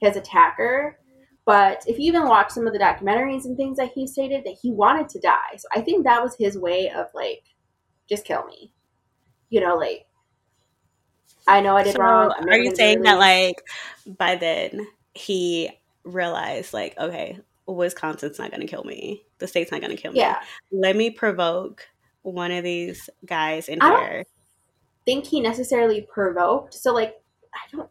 his attacker. But if you even watch some of the documentaries and things that he stated, that he wanted to die. So I think that was his way of like, just kill me. You know, like, I know I did wrong. Are you saying that like by then he realized like, okay, Wisconsin's not going to kill me. The state's not going to kill me. Yeah. Let me provoke one of these guys in here. I don't think he necessarily provoked. So, like, I don't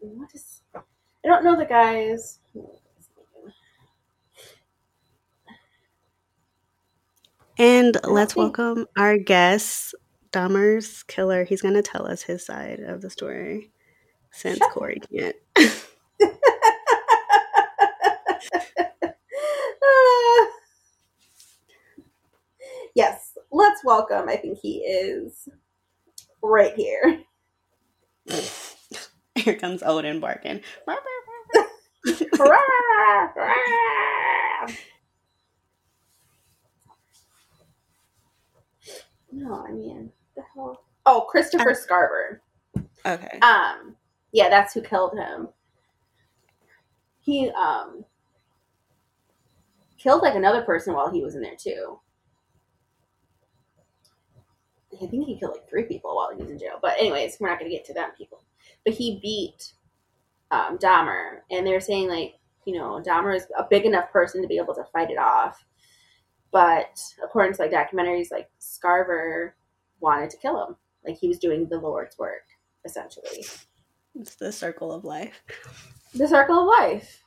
know the guys. And let's welcome our guest, Dahmer's killer. He's going to tell us his side of the story since Corey can't. Yes, let's welcome. I think he is right here. Here comes Odin barking. No, I mean, the hell. Oh, Christopher Scarver. Okay. Yeah, that's who killed him. He killed like another person while he was in there too. I think he killed like three people while he was in jail. But anyways, we're not going to get to them people. But he beat Dahmer. And they were saying like, you know, Dahmer is a big enough person to be able to fight it off. But according to like documentaries, like Scarver wanted to kill him. Like he was doing the Lord's work, essentially. It's the circle of life. The circle of life.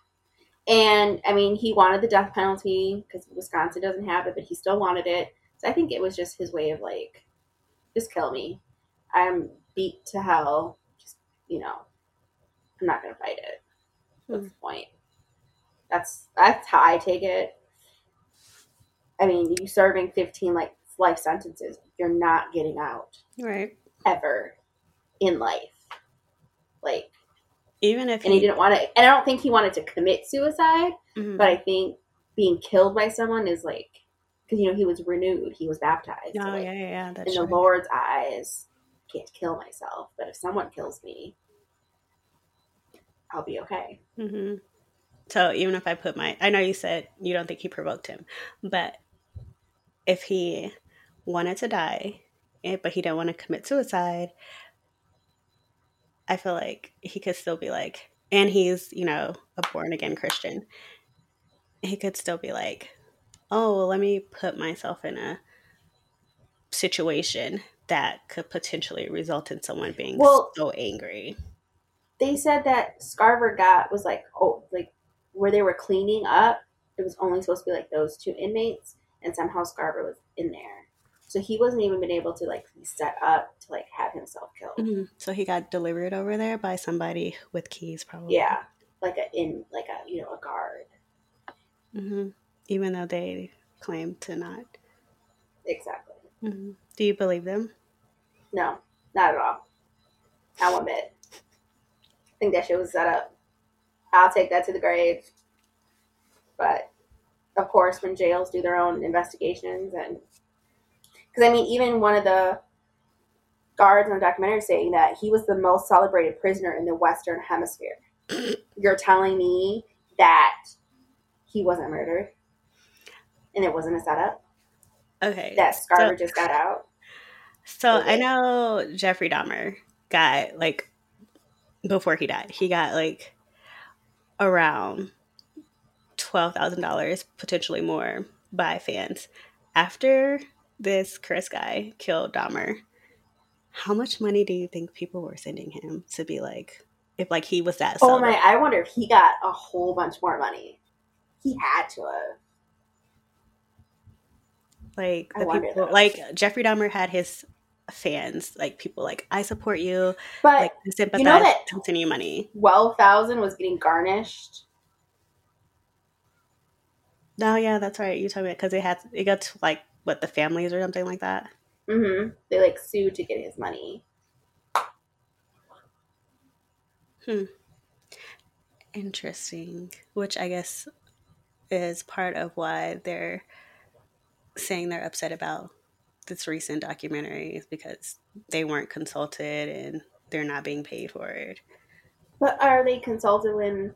And I mean, he wanted the death penalty because Wisconsin doesn't have it, but he still wanted it. So I think it was just his way of like, just kill me. I'm beat to hell. Just, you know, I'm not going to fight it. What's the point? That's how I take it. I mean, you serving 15 like life sentences. You're not getting out. Right. Ever in life. Like, even if he didn't want to, and I don't think he wanted to commit suicide, mm-hmm. but I think being killed by someone is like, because, you know, he was renewed. He was baptized. Oh, like, yeah. That's in right. The Lord's eyes, I can't kill myself, but if someone kills me, I'll be okay. Mm-hmm. So even if I put my, I know you said you don't think he provoked him, but if he wanted to die, but he didn't want to commit suicide, I feel like he could still be like, and he's, you know, a born again Christian. He could still be like, oh, well, let me put myself in a situation that could potentially result in someone being so angry. They said that Scarver was like, oh, like where they were cleaning up, it was only supposed to be like those two inmates, and somehow Scarver was in there. So he wasn't even been able to like be set up to like have himself killed. Mm-hmm. So he got delivered over there by somebody with keys, probably. Yeah, like a guard. Mm-hmm. Even though they claim to not. Exactly. Mm-hmm. Do you believe them? No, not at all. Not one bit. I think that shit was set up. I'll take that to the grave. But, of course, when jails do their own investigations and... Because, I mean, even one of the guards on the documentary saying that he was the most celebrated prisoner in the Western Hemisphere. You're telling me that he wasn't murdered? And it wasn't a setup? Okay. That Scarver just got out? So, okay. I know Jeffrey Dahmer got, like... Before he died, he got like around $12,000, potentially more, by fans. After this Chris guy killed Dahmer, how much money do you think people were sending him to be like, if like he was that? Oh my! I wonder if he got a whole bunch more money. He had to have. Like the people, like Jeffrey Dahmer had his. Fans, like people like, I support you, but like, sympathize, you know that continue money. 12,000 was getting garnished. Oh yeah, that's right. You told me because it got to like what the families or something like that. Mm-hmm. They like sued to get his money. Interesting. Which I guess is part of why they're saying they're upset about this recent documentary is because they weren't consulted and they're not being paid for it. But are they consulted when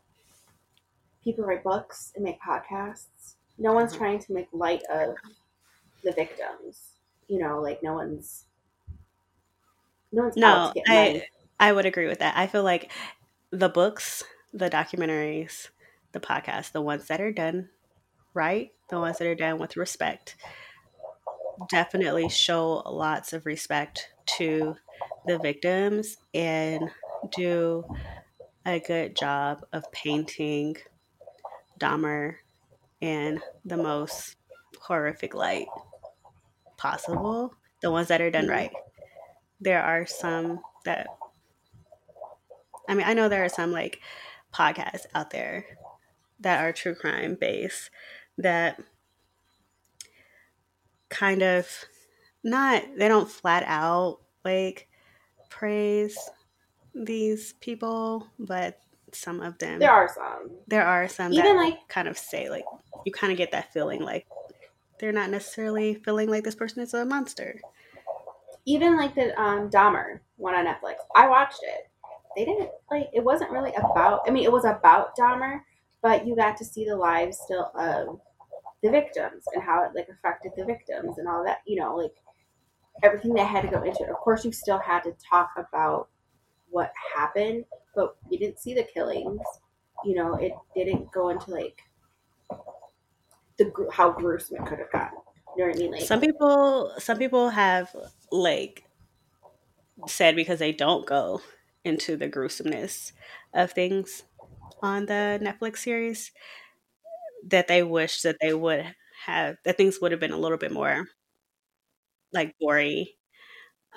people write books and make podcasts? No one's trying to make light of the victims. You know, like no one's out to get money. I would agree with that. I feel like the books, the documentaries, the podcasts, the ones that are done right, the ones that are done with respect, definitely show lots of respect to the victims and do a good job of painting Dahmer in the most horrific light possible. The ones that are done right. There are some that, I mean, I know there are some like podcasts out there that are true crime based that kind of not, they don't flat out like praise these people, but some of them. There are some even that like kind of say like, you kind of get that feeling like they're not necessarily feeling like this person is a monster. Even like the Dahmer one on Netflix, I watched it. They didn't like, it wasn't really about, I mean, it was about Dahmer, but you got to see the lives still of the victims and how it like affected the victims and all that, you know, like everything that had to go into it. Of course, you still had to talk about what happened, but you didn't see the killings. You know, it didn't go into like how gruesome it could have gotten. You know what I mean? Like some people have like said because they don't go into the gruesomeness of things on the Netflix series, that they wish that they would have, that things would have been a little bit more like gory.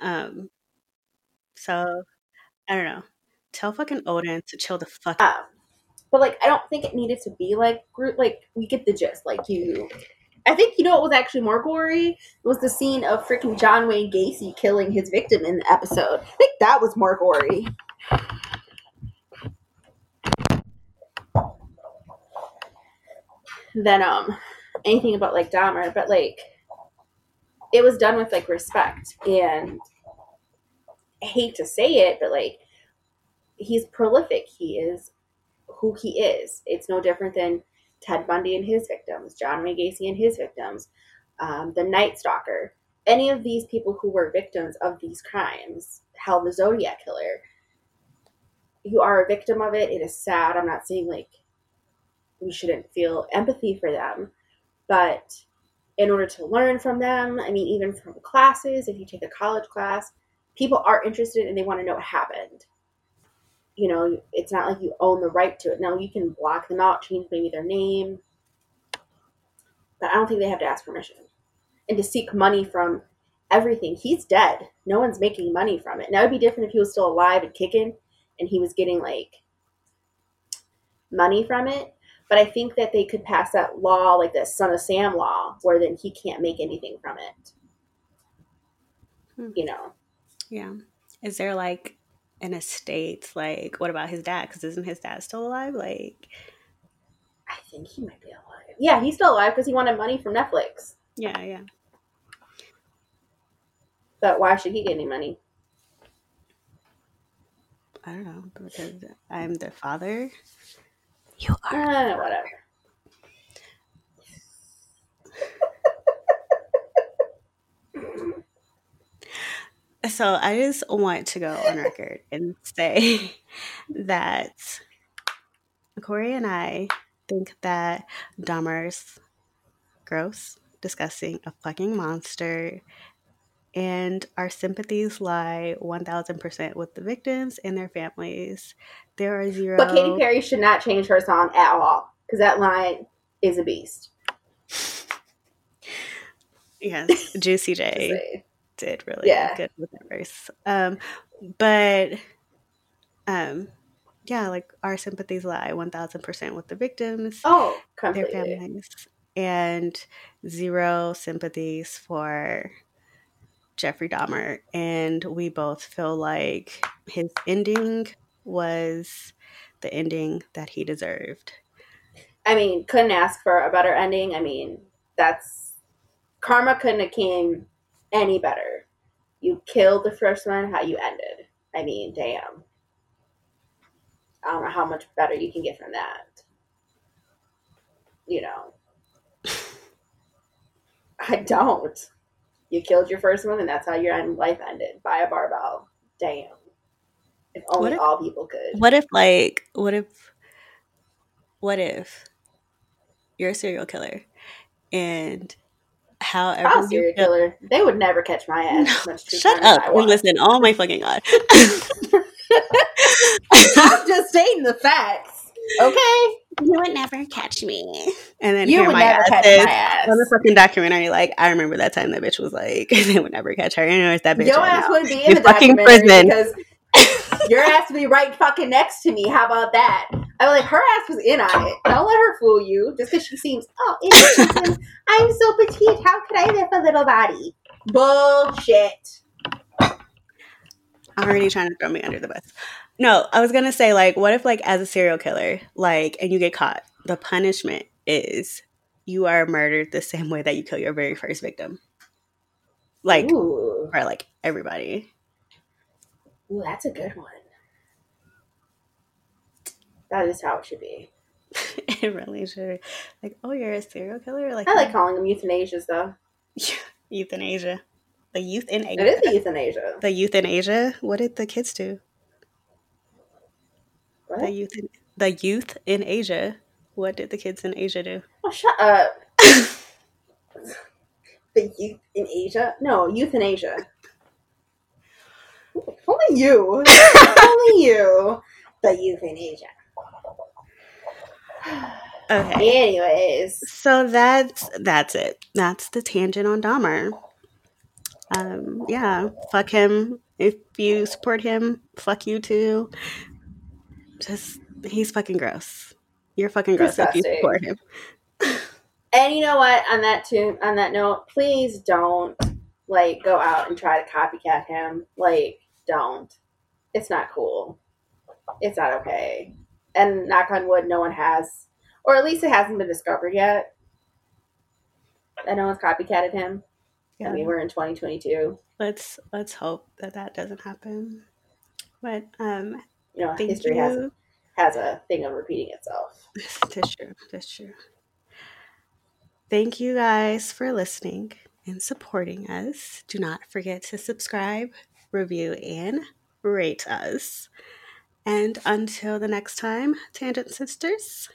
So I don't know. Tell fucking Odin to chill the fuck out. But like, I don't think it needed to be like group. Like we get the gist. Like you I think, you know what was actually more gory was the scene of freaking John Wayne Gacy killing his victim in the episode. I think that was more gory. Than anything about like Dahmer, but like it was done with like respect, and I hate to say it, but like he's prolific. He is who he is. It's no different than Ted Bundy and his victims, John Wayne Gacy and his victims, the Night Stalker, any of these people who were victims of these crimes, hell, the Zodiac Killer. You are a victim of it. It is sad. I'm not saying like we shouldn't feel empathy for them, but in order to learn from them, I mean, even from classes, if you take a college class, people are interested and they want to know what happened. You know, it's not like you own the right to it. Now you can block them out, change maybe their name, but I don't think they have to ask permission. And to seek money from everything, he's dead. No one's making money from it. Now it'd be different if he was still alive and kicking and he was getting like money from it. But I think that they could pass that law, like that Son of Sam law, where then he can't make anything from it. Hmm. You know? Yeah. Is there like an estate? Like, what about his dad? Because isn't his dad still alive? Like, I think he might be alive. Yeah, he's still alive because he wanted money from Netflix. Yeah, yeah. But why should he get any money? I don't know. Because I'm their father. You are whatever. So I just want to go on record and say that Corey and I think that Dahmer's gross, disgusting, a fucking monster, and our sympathies lie 1,000% with the victims and their families. There are zero. But Katy Perry should not change her song at all because that line is a beast. Yes, Juicy J did really good with that verse. Yeah, like our sympathies lie 1,000% with the victims, completely. Their families, and zero sympathies for Jeffrey Dahmer, and we both feel like his ending was the ending that he deserved. I mean, couldn't ask for a better ending. I mean, that's karma couldn't have came any better. You killed the first one, how you ended. I mean, damn. I don't know how much better you can get from that. You know. I don't. You killed your first one, and that's how your life ended. By a barbell. Damn. If only all people could. What if you're a serial killer, and however I'm a serial killer, they would never catch my ass. No, shut up and listen. Oh my fucking god! I'm just stating the facts. Okay. You would never catch me. And then you would never catch my ass. On the fucking documentary, like, I remember that time that bitch was like, they would never catch her. Anyways, that bitch. Your ass would be in the fucking prison. Because your ass would be right fucking next to me. How about that? I'm like, her ass was in on it. Don't let her fool you. Just because she seems, interesting. I'm so petite. How could I lift a little body? Bullshit. I'm already trying to throw me under the bus. No, I was going to say, like, what if, like, as a serial killer, like, and you get caught, the punishment is you are murdered the same way that you kill your very first victim. Like, ooh. Or, like, everybody. Ooh, that's a good one. That is how it should be. It really should. Like, oh, you're a serial killer? Like, I like calling them euthanasias, though. Yeah, euthanasia. The youth in Asia. It is the euthanasia. The youth in Asia? What did the kids do? What? The youth in Asia. What did the kids in Asia do? Oh, shut up. The youth in Asia? No, euthanasia. Only you. Only you. The youth in Asia. Okay. Anyways. So that's it. That's the tangent on Dahmer. Yeah, fuck him. If you support him, fuck you too. Just, he's fucking gross. You're fucking gross. Disgusting. If you support him. And you know what? On that note, please don't go out and try to copycat him. Don't. It's not cool. It's not okay. And knock on wood, no one has, or at least it hasn't been discovered yet, that no one's copycatted him. Yeah. I mean, we're in 2022. Let's hope that doesn't happen. But history has a thing of repeating itself. That's true. Thank you guys for listening and supporting us. Do not forget to subscribe, review, and rate us. And until the next time, Tangent Sisters.